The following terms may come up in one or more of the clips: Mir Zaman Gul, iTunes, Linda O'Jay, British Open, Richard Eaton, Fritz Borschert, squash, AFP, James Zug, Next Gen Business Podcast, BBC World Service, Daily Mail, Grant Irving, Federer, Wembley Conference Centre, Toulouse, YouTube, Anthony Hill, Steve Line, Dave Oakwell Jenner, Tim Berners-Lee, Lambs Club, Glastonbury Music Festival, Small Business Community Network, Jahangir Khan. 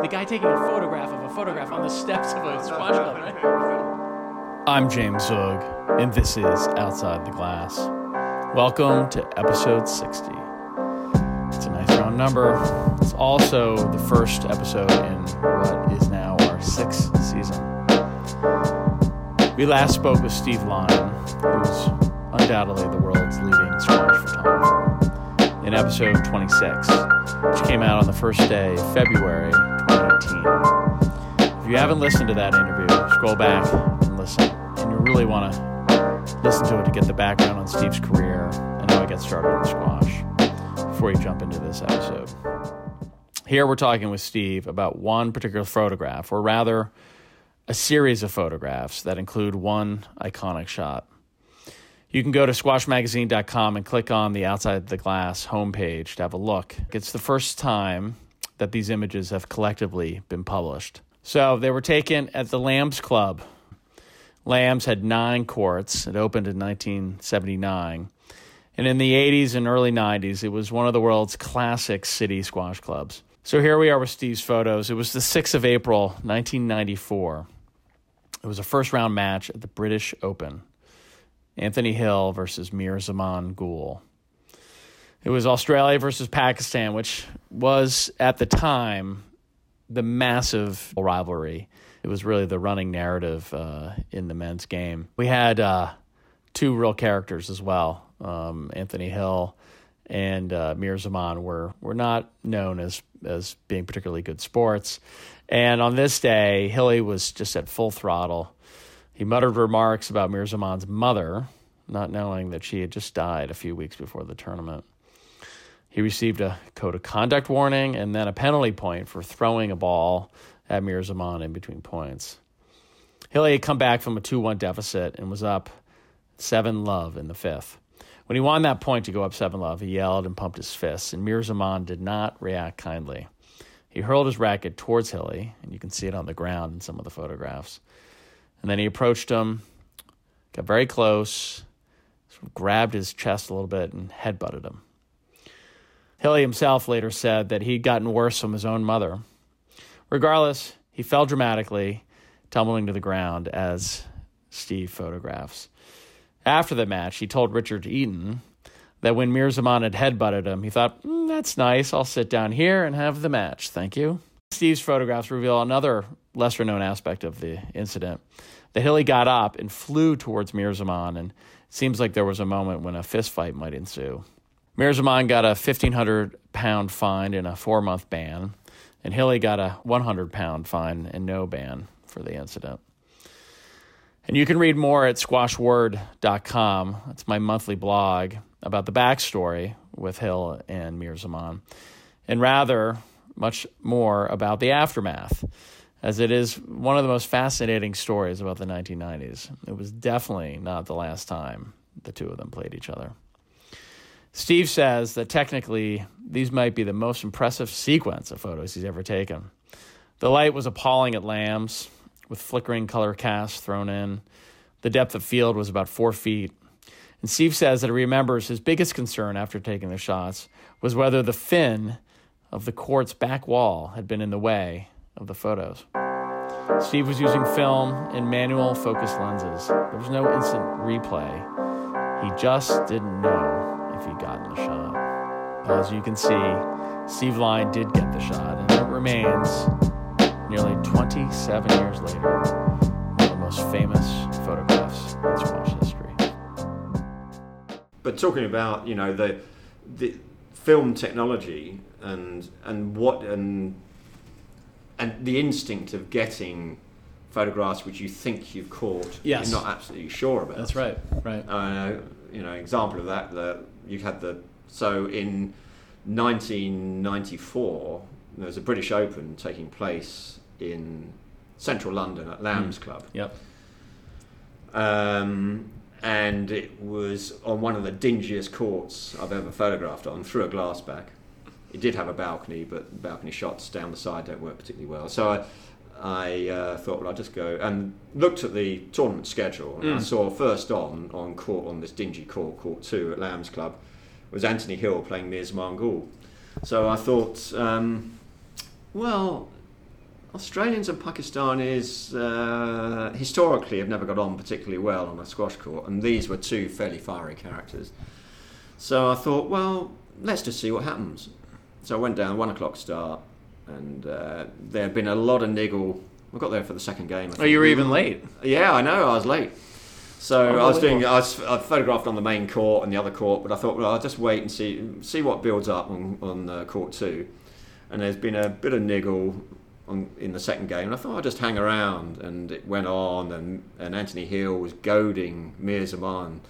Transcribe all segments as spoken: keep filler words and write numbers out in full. The guy taking a photograph of a photograph on the steps of a squash club, right? I'm James Zug, and this is Outside the Glass. Welcome to episode sixty. It's a nice round number. It's also the first episode in what is now our sixth season. We last spoke with Steve Line, who's undoubtedly the world's leading squash photographer, in episode twenty-six, which came out on the first day of February twenty nineteen. If you haven't listened to that interview, scroll back and listen. And you really want to listen to it to get the background on Steve's career and how he got started in squash before you jump into this episode. Here we're talking with Steve about one particular photograph, or rather, a series of photographs that include one iconic shot. You can go to squash magazine dot com and click on the Outside the Glass homepage to have a look. It's the first time that these images have collectively been published. So they were taken at the Lambs Club. Lambs had nine courts. It opened in nineteen seventy-nine. And in the eighties and early nineties, it was one of the world's classic city squash clubs. So here we are with Steve's photos. It was the sixth of April, nineteen ninety-four. It was a first-round match at the British Open. Anthony Hill versus Mir Zaman Gul. It was Australia versus Pakistan, which was, at the time, the massive rivalry. It was really the running narrative uh, in the men's game. We had uh, two real characters as well. Um, Anthony Hill and uh, Mir Zaman were, were not known as, as being particularly good sports. And on this day, Hilly was just at full throttle. He muttered remarks about Mir Zaman's mother, not knowing that she had just died a few weeks before the tournament. He received a code of conduct warning and then a penalty point for throwing a ball at Mir Zaman in between points. Hilly had come back from a two one deficit and was up seven love in the fifth. When he won that point to go up seven love, he yelled and pumped his fists, and Mir Zaman did not react kindly. He hurled his racket towards Hilly, and you can see it on the ground in some of the photographs. And then he approached him, got very close, sort of grabbed his chest a little bit, and headbutted him. Hilly himself later said that he'd gotten worse from his own mother. Regardless, he fell dramatically, tumbling to the ground, as Steve photographs. After the match, he told Richard Eaton that when Mir Zaman had headbutted him, he thought, mm, that's nice, I'll sit down here and have the match, thank you. Steve's photographs reveal another lesser-known aspect of the incident. The Hilly got up and flew towards Mir Zaman, and it seems like there was a moment when a fistfight might ensue. Mir Zaman got a fifteen hundred pound fine and a four month ban, and Hilly got a one hundred pound fine and no ban for the incident. And you can read more at squash word dot com. That's my monthly blog about the backstory with Hill and Mir Zaman, and rather much more about the aftermath, as it is one of the most fascinating stories about the nineteen nineties. It was definitely not the last time the two of them played each other. Steve says that technically these might be the most impressive sequence of photos he's ever taken. The light was appalling at Lambs, with flickering color casts thrown in. The depth of field was about four feet. And Steve says that he remembers his biggest concern after taking the shots was whether the fin of the court's back wall had been in the way of the photos. Steve was using film and manual focus lenses. There was no instant replay. He just didn't know if he'd gotten the shot. As you can see, Steve Line did get the shot, and it remains, nearly twenty-seven years later, one of the most famous photographs in squash history. But talking about, you know, the the film technology and and what and and the instinct of getting photographs which you think you've caught, yes, you're not absolutely sure about. That's right, right. Uh, you know, example of that that you had the so in nineteen ninety-four there was a British Open taking place in central London at Lambs mm. Club. Yep. Um, and it was on one of the dingiest courts I've ever photographed on, through a glass back. It did have a balcony, but balcony shots down the side don't work particularly well. So I, I uh, thought, well, I'll just go and looked at the tournament schedule. And mm. I saw first on, on court, on this dingy court, court two at Lambs Club, was Anthony Hill playing Mir Zaman Gul. So I thought, um, well, Australians and Pakistanis uh, historically have never got on particularly well on a squash court, and these were two fairly fiery characters. So I thought, well, let's just see what happens. So I went down, one o'clock start, and uh, there had been a lot of niggle. We got there for the second game. I think. Oh, you were even late. Yeah, I know, I was late. So I was doing, I, was, I photographed on the main court and the other court, but I thought, well, I'll just wait and see see what builds up on, on uh, court two. And there's been a bit of niggle on, in the second game, and I thought I'd just hang around, and it went on, and, and Anthony Hill was goading Mir Zaman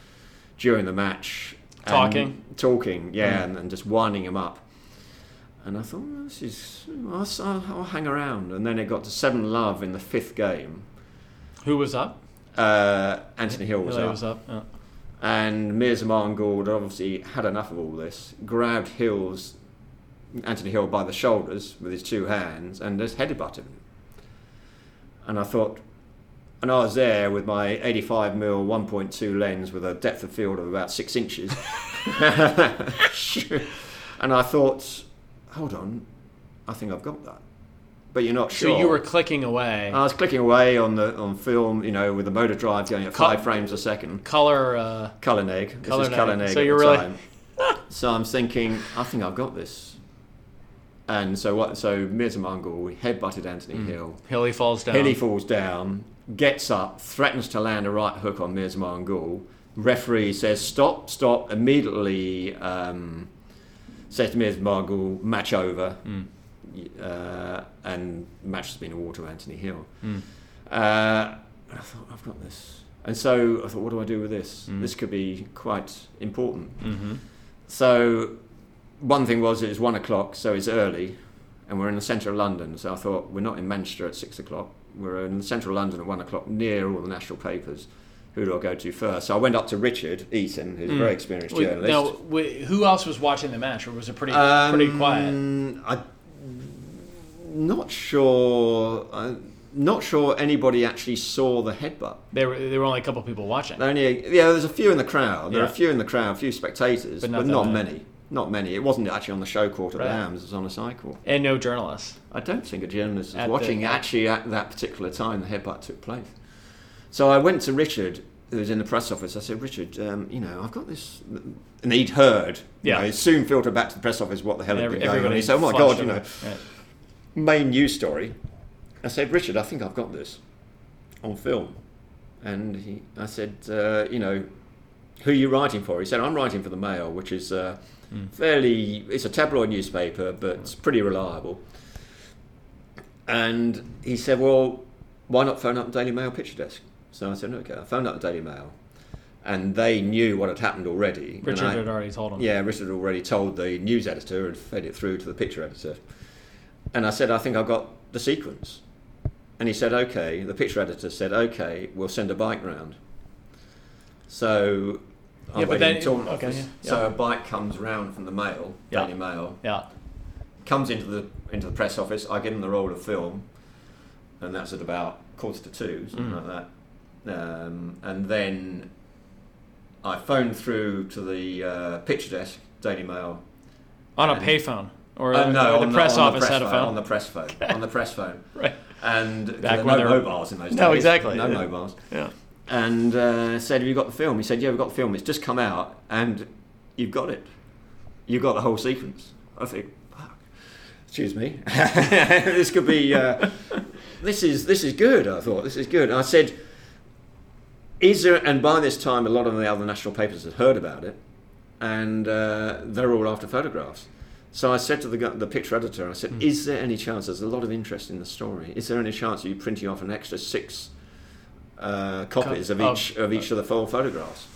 during the match. Talking? Talking, yeah, mm. and, and just winding him up. And I thought, well, this is, I'll, I'll hang around. And then it got to seven love in the fifth game. Who was up? Uh, Anthony Hill was Hill up. Was up yeah. And Mir Zaman Gul obviously had enough of all this, grabbed Hill's, Anthony Hill by the shoulders with his two hands and just headbutted him. And I thought, and I was there with my eighty-five millimeter one point two lens with a depth of field of about six inches. And I thought, hold on, I think I've got that. But you're not sure. So you were clicking away. I was clicking away on the on film, you know, with the motor drive going at Co- five frames a second. Color. Uh, color neg. Color this is color neg. neg. So you're really. So I'm thinking, I think I've got this. And so what? So Mir Zaman Gul headbutted Anthony mm. Hill. Hilly falls down. Hilly falls down. Gets up, threatens to land a right hook on Mir Zaman Gul. Referee says stop, stop. Immediately um, says to Mir Zaman Gul, match over. Mm. Uh, and match has been awarded to Anthony Hill. Mm. Uh, I thought, I've got this. And so I thought, what do I do with this? Mm. This could be quite important. Mm-hmm. So one thing was, it was one o'clock, so it's early, and we're in the centre of London. So I thought, we're not in Manchester at six o'clock. We're in the central London at one o'clock, near all the national papers. Who do I go to first? So I went up to Richard Eaton, who's a very experienced mm. journalist. Now, who else was watching the match, or was it pretty um, pretty quiet? I Not sure. I'm not sure anybody actually saw the headbutt. There were there were only a couple of people watching. Only yeah, there was a few in the crowd. There yeah. were a few in the crowd, a few spectators, but not, but not many. many. Not many. It wasn't actually on the show court at right. Lambs. It was on a side court. And no journalists. I don't think a journalist was watching the, actually at that particular time the headbutt took place. So I went to Richard, who was in the press office. I said, Richard, um, you know, I've got this, and he'd heard. Yeah. You know, it soon filtered back to the press office what the hell had been going on. He said, oh my God, you know. Right. Main news story. I said, Richard, I think I've got this on film. And he, I said, uh, you know, who are you writing for? He said, I'm writing for the Mail, which is uh, mm. fairly, it's a tabloid newspaper, but it's pretty reliable. And he said, well, why not phone up the Daily Mail picture desk? So I said, okay, I phoned up the Daily Mail. And they knew what had happened already. Richard I, had already told them. Yeah, Richard had already told the news editor and fed it through to the picture editor. And I said, I think I've got the sequence. And he said, okay. The picture editor said, okay, we'll send a bike round. So yeah, but then, okay, yeah, so yeah. a bike comes round from the Mail, yeah. Daily Mail, yeah. comes into the into the press office. I give him the roll of film, and that's at about quarter to two, something mm. like that. Um, and then I phoned through to the uh, picture desk, Daily Mail. On a payphone. Or uh, no, the, on the press on office the press had phone, a phone on the press phone on the press phone, right? And back there were no mobiles in those days. No, exactly. No yeah. mobiles. Yeah. And uh, said, "Have you got the film?" He said, "Yeah, we've got the film. It's just come out, and you've got it. You've got the whole sequence." I think, fuck. Excuse me. This could be. Uh, this is this is good. I thought this is good. And I said, "Is there?" And by this time, a lot of the other national papers had heard about it, and uh, they're all after photographs. So I said to the the picture editor, I said, mm. is there any chance, there's a lot of interest in the story, is there any chance of you printing off an extra six uh, copies Co- of each oh. of each of the full photographs?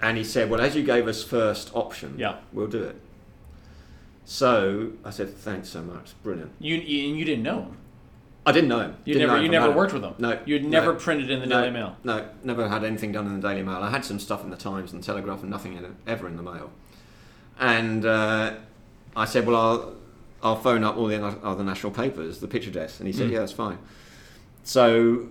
And he said, well, as you gave us first option, yeah. we'll do it. So I said, thanks so much, brilliant. You you, you didn't know him? I didn't know him. You didn't never, know him you never worked with him? No. You'd never no, printed in the no, Daily Mail? No, never had anything done in the Daily Mail. I had some stuff in the Times and the Telegraph and nothing in it, ever in the Mail. And... Uh, I said, well, I'll I'll phone up all the other national papers, the picture desk. And he said, mm. yeah, that's fine. So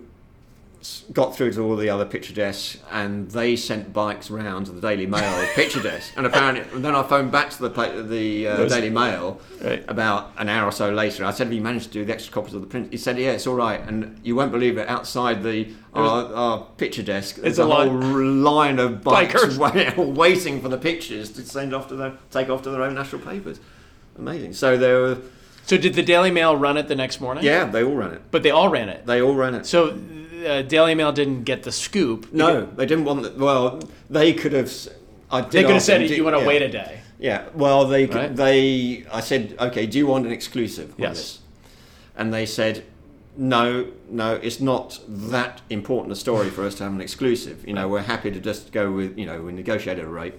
got through to all the other picture desks, and they sent bikes round to the Daily Mail picture desk. And apparently, and then I phoned back to the the uh, Daily Mail right. about an hour or so later. I said, "Have you managed to do the extra copies of the print?" He said, "Yeah, it's all right." And you won't believe it. Outside the our, our picture desk, there's a, a whole line of bikers, bikers. waiting for the pictures to send off to their take off to their own national papers. Amazing. So there were. So did the Daily Mail run it the next morning? Yeah, they all ran it. But they all ran it. They all ran it. So. Uh, Daily Mail didn't get the scoop. No, they didn't want. The, well, they could have. I did they could have said, them, do, "You want to yeah. wait a day?" Yeah. Well, they could, right? they. I said, "Okay, do you want an exclusive on yes. this?" And they said, "No, no, it's not that important a story for us to have an exclusive. You know, we're happy to just go with. You know, we negotiated a rate,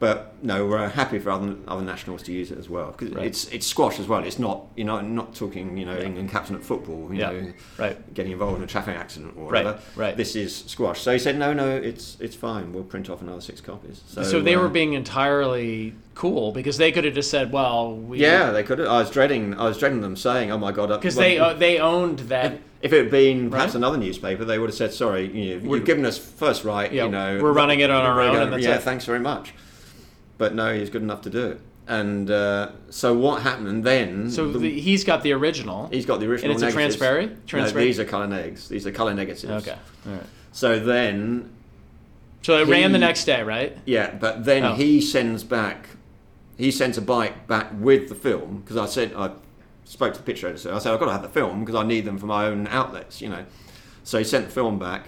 but no, we're happy for other other nationals to use it as well because right. it's it's squash as well. It's not you know not talking you know yeah. England captain at football. You yeah. know, right. getting involved in a traffic accident or whatever. Right. Right. This is squash." So he said, "No, no, it's it's fine. We'll print off another six copies." So, so they uh, were being entirely cool because they could have just said, "Well, we yeah, they could have." I was dreading I was dreading them saying, "Oh my God," because well, they uh, they owned that. It, If it had been perhaps right. another newspaper, they would have said, "Sorry, you know, you've given us first right. Yeah, you know, we're running it on our own. Going, and that's yeah, it. Thanks very much." But no, he's good enough to do it. And uh, so what happened then? So the, the, he's got the original. He's got the original. And it's negatives. A transparent. Transparent. No, these are colour negs. These are colour negatives. Okay. All right. So then. So it he, ran the next day, right? Yeah, but then oh. he sends back. He sends a bike back with the film because I said I. spoke to the picture editor. I said, I've got to have the film because I need them for my own outlets, you know. So he sent the film back,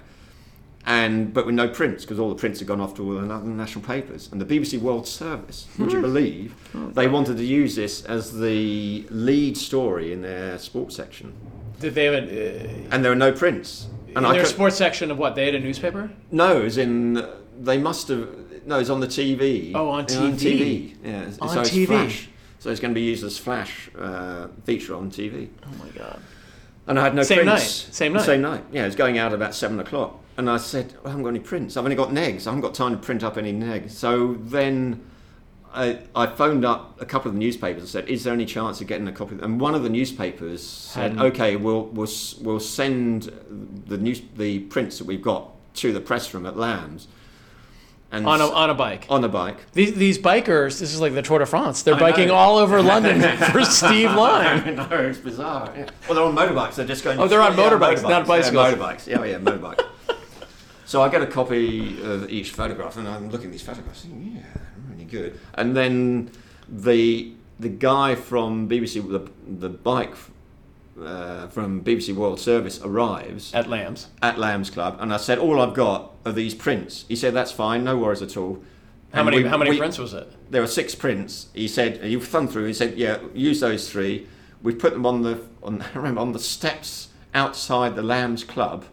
and but with no prints because all the prints had gone off to all the national papers. And the B B C World Service, would mm. you believe, oh, they God. wanted to use this as the lead story in their sports section. Did they have a, uh, and there were no prints. And in I their sports section of what? They had a newspaper? No, as in they must have... No, it's on the T V. Oh, on T V. On T V. Yeah, on so T V. It's flash. So it's going to be used as flash uh, feature on T V. Oh my God! And I had no same prints. Night. Same night. Same night. Yeah, it was going out about seven o'clock, and I said, well, "I haven't got any prints. I've only got negs. I haven't got time to print up any negs." So then I, I phoned up a couple of the newspapers and said, "Is there any chance of getting a copy?" And one of the newspapers said, Had... "Okay, we'll we'll we'll send the news the prints that we've got to the press room at Lambs." And on a on a bike. On a bike. These these bikers. This is like the Tour de France. They're I biking know. all over London for Steve Line. I know, it's bizarre. Yeah. Well, they're on motorbikes. They're just going. Oh, they're on yeah, motorbikes, motorbikes, not bicycles. Yeah, motorbikes. Yeah, yeah, motorbikes. So I get a copy of each photograph, and I'm looking at these photographs. Yeah, really good. And then the the guy from B B C, the the bike. Uh, from B B C World Service arrives at Lambs at Lambs Club, and I said, all I've got are these prints. He said, that's fine, no worries at all. How and many we, how many we, prints was it? There were six prints. He said, you've thumb through. He said, yeah, use those three. We put them on the on, I remember, on the steps outside the Lambs Club.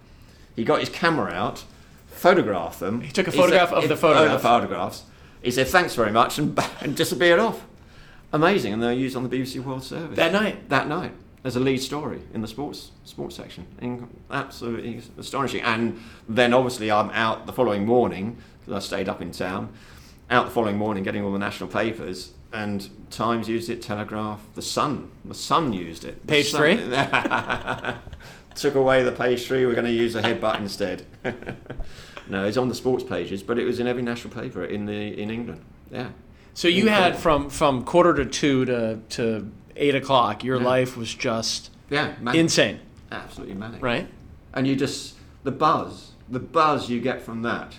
He got his camera out, photographed them. He took a photograph said, of it, the photograph. the photographs. He said, thanks very much, and, and disappeared off. Amazing, and they were used on the B B C World Service that night. That night. As a lead story in the sports sports section. Absolutely astonishing. And then obviously I'm out the following morning, because I stayed up in town, out the following morning getting all the national papers, and Times used it, Telegraph, The Sun. The Sun used it. The page Sun. three? Took away the page three, we're going to use a headbutt instead. No, it's on the sports pages, but it was in every national paper in the in England. Yeah. So you Incredible. had from, from quarter to two to... to eight o'clock, your yeah. life was just yeah, insane. Absolutely manic. Right? And you just, the buzz, the buzz you get from that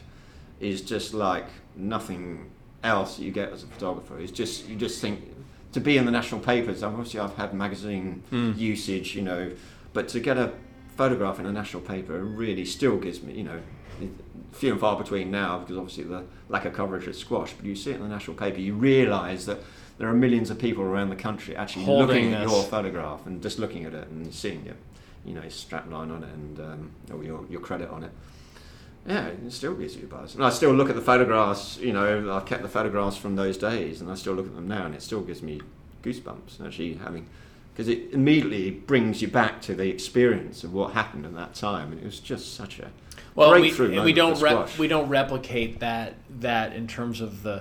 is just like nothing else that you get as a photographer. It's just, you just think, to be in the national papers, obviously I've had magazine mm. usage, you know, but to get a photograph in a national paper really still gives me, you know, few and far between now, because obviously the lack of coverage at squash, but you see it in the national paper, you realise that there are millions of people around the country actually Holding looking at this. your photograph and just looking at it and seeing your, you know, strapline on it and um, or your, your credit on it. Yeah, it still gives you a buzz. And I still look at the photographs, you know, I've kept the photographs from those days and I still look at them now and it still gives me goosebumps actually having, because it immediately brings you back to the experience of what happened at that time. And it was just such a well, breakthrough we, moment we don't for squash. Re- we don't replicate that that in terms of the...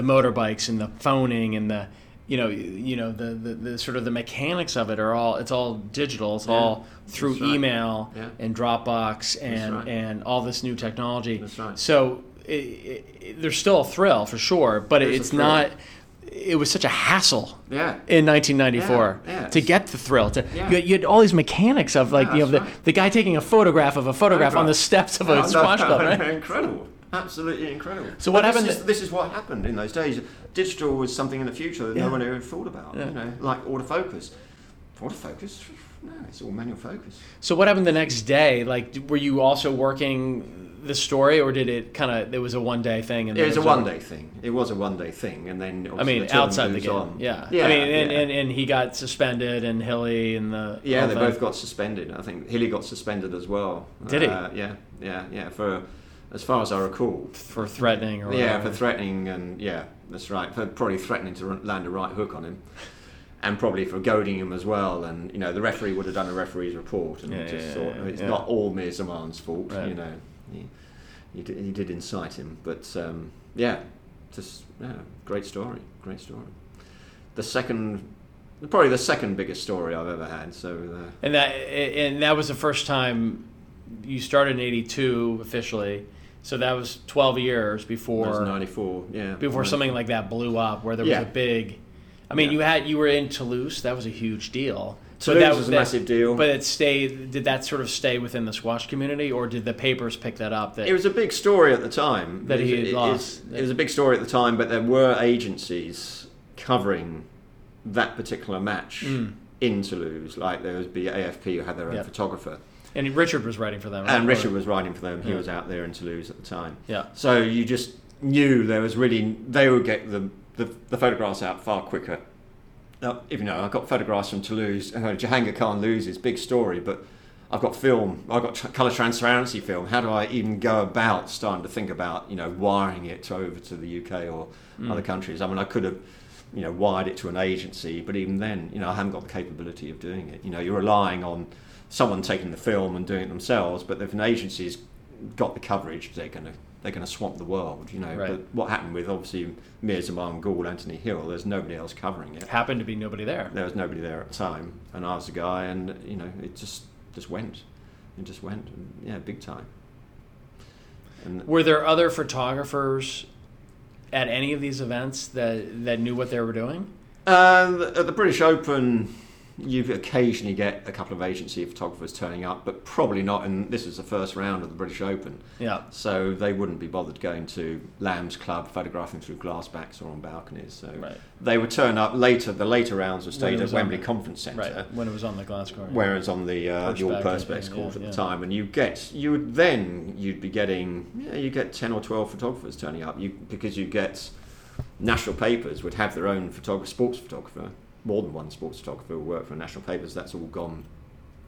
the motorbikes and the phoning and the you know, you know the, the, the sort of the mechanics of it are all, it's all digital, it's yeah. all through right. email yeah. and Dropbox and right. and all this new technology. That's right. So it, it, there's still a thrill for sure, but there's it's not. It was such a hassle yeah. in nineteen ninety-four yeah, yeah. to get the thrill. To yeah. you had all these mechanics of like yeah, you know the, right. the guy taking a photograph of a photograph right. on the steps of yeah, a squash club. Right? Incredible. Absolutely incredible. So what but happened? This is, this is what happened in those days. Digital was something in the future that yeah. no one ever thought about. Yeah. You know, like autofocus. Autofocus? No, it's all manual focus. So what happened the next day? Like, were you also working the story, or did it kind of? It was a one-day thing. And it was a one-day thing. It was a one-day thing, and then I mean, the outside the game. On. Yeah. yeah. I mean, and, yeah. and and he got suspended, and Hilly and the yeah, they thing. both got suspended. I think Hilly got suspended as well. Did he? Uh, yeah, yeah, yeah. For. As far as I recall, for threatening, or yeah, whatever. for threatening, and yeah, that's right, for probably threatening to land a right hook on him, and probably for goading him as well. And you know, the referee would have done a referee's report, and yeah, just yeah, thought yeah, it's yeah. not all Mir Zaman's fault. Right. You know, he, he, did, he did incite him, but um, yeah, just yeah, great story, great story. The second. Probably the second biggest story I've ever had. So, uh, and that and that was the first time you started in eighty-two officially. So that was twelve years before. That was ninety-four, yeah. Before something like that blew up, where there was yeah. a big. I mean, yeah. you had you were in Toulouse. That was a huge deal. Toulouse that was, was a that, massive deal. But it stayed. Did that sort of stay within the squash community, or did the papers pick that up? That it was a big story at the time. That it, he had it, lost. It, it was a big story at the time, but there were agencies covering that particular match mm. in Toulouse. Like there was the A F P who had their own yep. photographer. And Richard was writing for them. Right? And Richard was writing for them. He yeah. was out there in Toulouse at the time. Yeah. So you just knew there was really... They would get the, the, the photographs out far quicker. Now, even though I got photographs from Toulouse. Uh, Jahangir Khan loses, big story, but I've got film. I've got tr- colour transparency film. How do I even go about starting to think about, you know, wiring it over to the U K or mm. other countries? I mean, I could have, you know, wired it to an agency, but even then, you know, I haven't got the capability of doing it. You know, you're relying on... someone taking the film and doing it themselves, but if an agency's got the coverage, they're going to they're going to swamp the world, you know. Right. But what happened with obviously Mir Zaman Gul, Anthony Hill? There's nobody else covering it. Happened to be nobody there. There was nobody there at the time, and I was the guy, and you know, it just just went, it just went, and, yeah, big time. And were there other photographers at any of these events that that knew what they were doing? Um, at the British Open. You occasionally get a couple of agency photographers turning up, but probably not. And this is the first round of the British Open. Yeah. So they wouldn't be bothered going to Lambs Club, photographing through glass backs or on balconies. So right. they would turn up later. The later rounds were stayed at Wembley Conference Centre. Right. When it was on the glass court. Whereas on the uh, the all perspex court yeah, at yeah. the time, and you get you would then you'd be getting yeah, you get ten or twelve photographers turning up. You because you get national papers would have their own photographer, sports photographer. More than one sports photographer will work for national papers. That's all gone,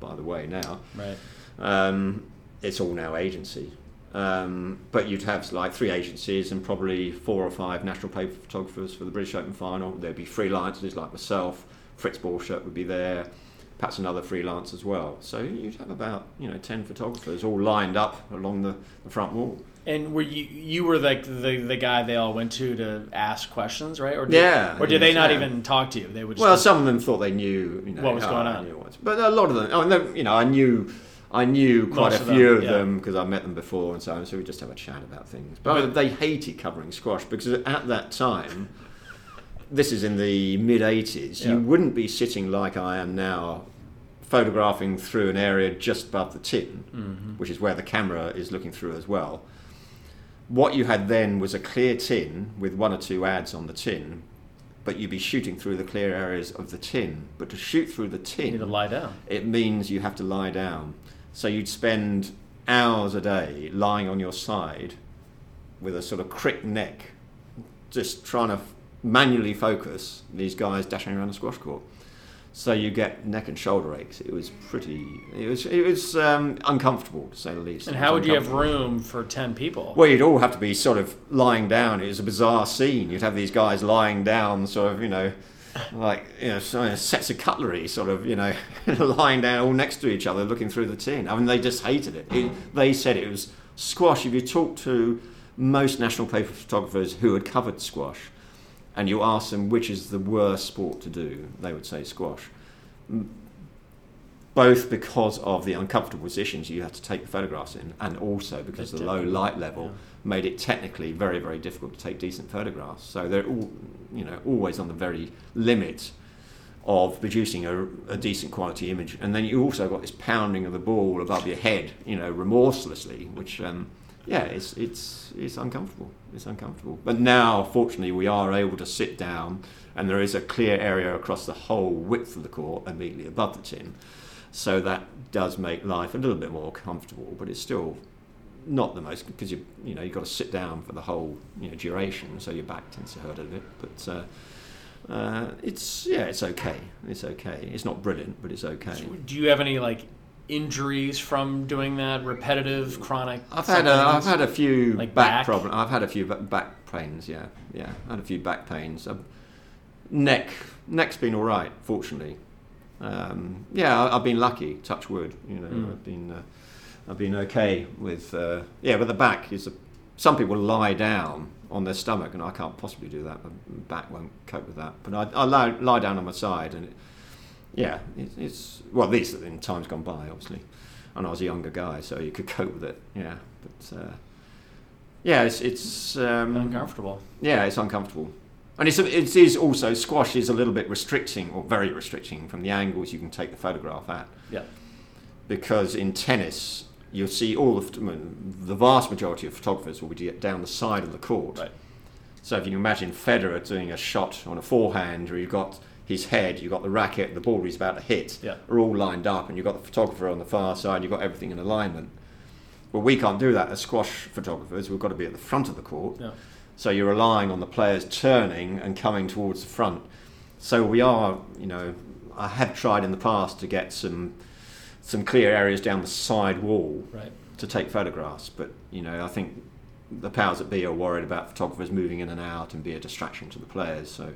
by the way, now. Right. Um, it's all now agency. Um, but you'd have like three agencies and probably four or five national paper photographers for the British Open final. There'd be freelancers like myself. Fritz Borschert would be there. Perhaps another freelance as well. So you'd have about you know ten photographers all lined up along the, the front wall. And were you you were like the, the the guy they all went to to ask questions, right? Or did, yeah. Or did yes, they not yeah. even talk to you? They would. Just well, some of them thought they knew you know, what was oh, going on. What, but a lot of them, I mean, you know, I knew, I knew quite Most a few of them because yeah. I met them before and so on. So we just have a chat about things. But right. they hated covering squash because at that time, this is in the mid eighties. Yeah. You wouldn't be sitting like I am now. Photographing through an area just above the tin, mm-hmm. which is where the camera is looking through as well. What you had then was a clear tin with one or two ads on the tin, but you'd be shooting through the clear areas of the tin. But to shoot through the tin, you need to lie down. It means you have to lie down. So you'd spend hours a day lying on your side with a sort of crick neck, just trying to manually focus these guys dashing around a squash court. So you get neck and shoulder aches. It was pretty. It was it was um, uncomfortable to say the least. And how would you have room for ten people? Well, you'd all have to be sort of lying down. It was a bizarre scene. You'd have these guys lying down, sort of, you know, like you know, sort of sets of cutlery, sort of, you know, lying down all next to each other, looking through the tin. I mean, they just hated it. it they said it was squash. If you talk to most national paper photographers who had covered squash, and you ask them which is the worst sport to do, they would say squash. Both because of the uncomfortable positions you have to take the photographs in, and also because the low light level yeah. made it technically very, very difficult to take decent photographs. So they're all, you know, always on the very limit of producing a, a decent quality image. And then you also got this pounding of the ball above your head, you know, remorselessly, which, um, yeah, it's it's it's uncomfortable. It's uncomfortable. But now, fortunately, we are able to sit down, and there is a clear area across the whole width of the court immediately above the tin. So that does make life a little bit more comfortable, but it's still not the most, because you you know you've got to sit down for the whole you know duration, so your back tends to hurt a bit. But uh, uh, it's yeah, it's okay. It's okay. It's not brilliant, but it's okay. So do you have any like injuries from doing that? Repetitive, chronic? I've had a, I've had a few like back, back problems. I've had a few back pains. Yeah, yeah. I had a few back pains. Um, neck neck's been all right, fortunately. Um, yeah, I've been lucky. Touch wood, you know. Mm. I've been, uh, I've been okay with. Uh, yeah, but the back is. A, some people lie down on their stomach, and I can't possibly do that. My back won't cope with that. But I, I lie, lie down on my side, and it, yeah, it, it's well. These are in times gone by, obviously, and I was a younger guy, so you could cope with it. Yeah, but uh, yeah, it's it's um, uncomfortable. Yeah, it's uncomfortable. And it's, it is also, squash is a little bit restricting, or very restricting, from the angles you can take the photograph at. Yeah. Because in tennis, you'll see all of, the vast majority of photographers will be down the side of the court. Right. So if you can imagine Federer doing a shot on a forehand, where you've got his head, you've got the racket, the ball he's about to hit, yeah. are all lined up, and you've got the photographer on the far side, you've got everything in alignment. Well, we can't do that as squash photographers. We've got to be at the front of the court. Yeah. So you're relying on the players turning and coming towards the front. So we are, you know, I have tried in the past to get some some clear areas down the side wall right. to take photographs. But, you know, I think the powers that be are worried about photographers moving in and out and be a distraction to the players. So,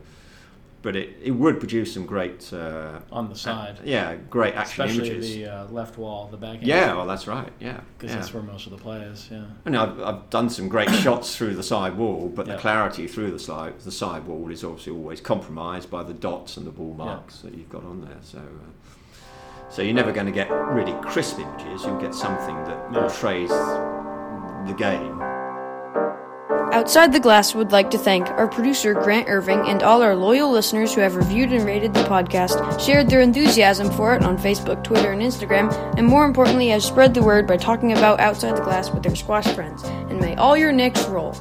but it, it would produce some great... Uh, on the side. A, yeah, great action Especially images. Especially the uh, left wall, the back end. Yeah, well, that's right, yeah. Because yeah. that's where most of the play is, yeah. And I've, I've done some great shots through the side wall, but yep. the clarity through the side, the side wall is obviously always compromised by the dots and the ball marks yep. that you've got on there. So uh, so you're never going to get really crisp images. You'll get something that yep. portrays the game. Outside the Glass would like to thank our producer Grant Irving and all our loyal listeners who have reviewed and rated the podcast, shared their enthusiasm for it on Facebook, Twitter, and Instagram, and more importantly have spread the word by talking about Outside the Glass with their squash friends. And may all your nicks roll.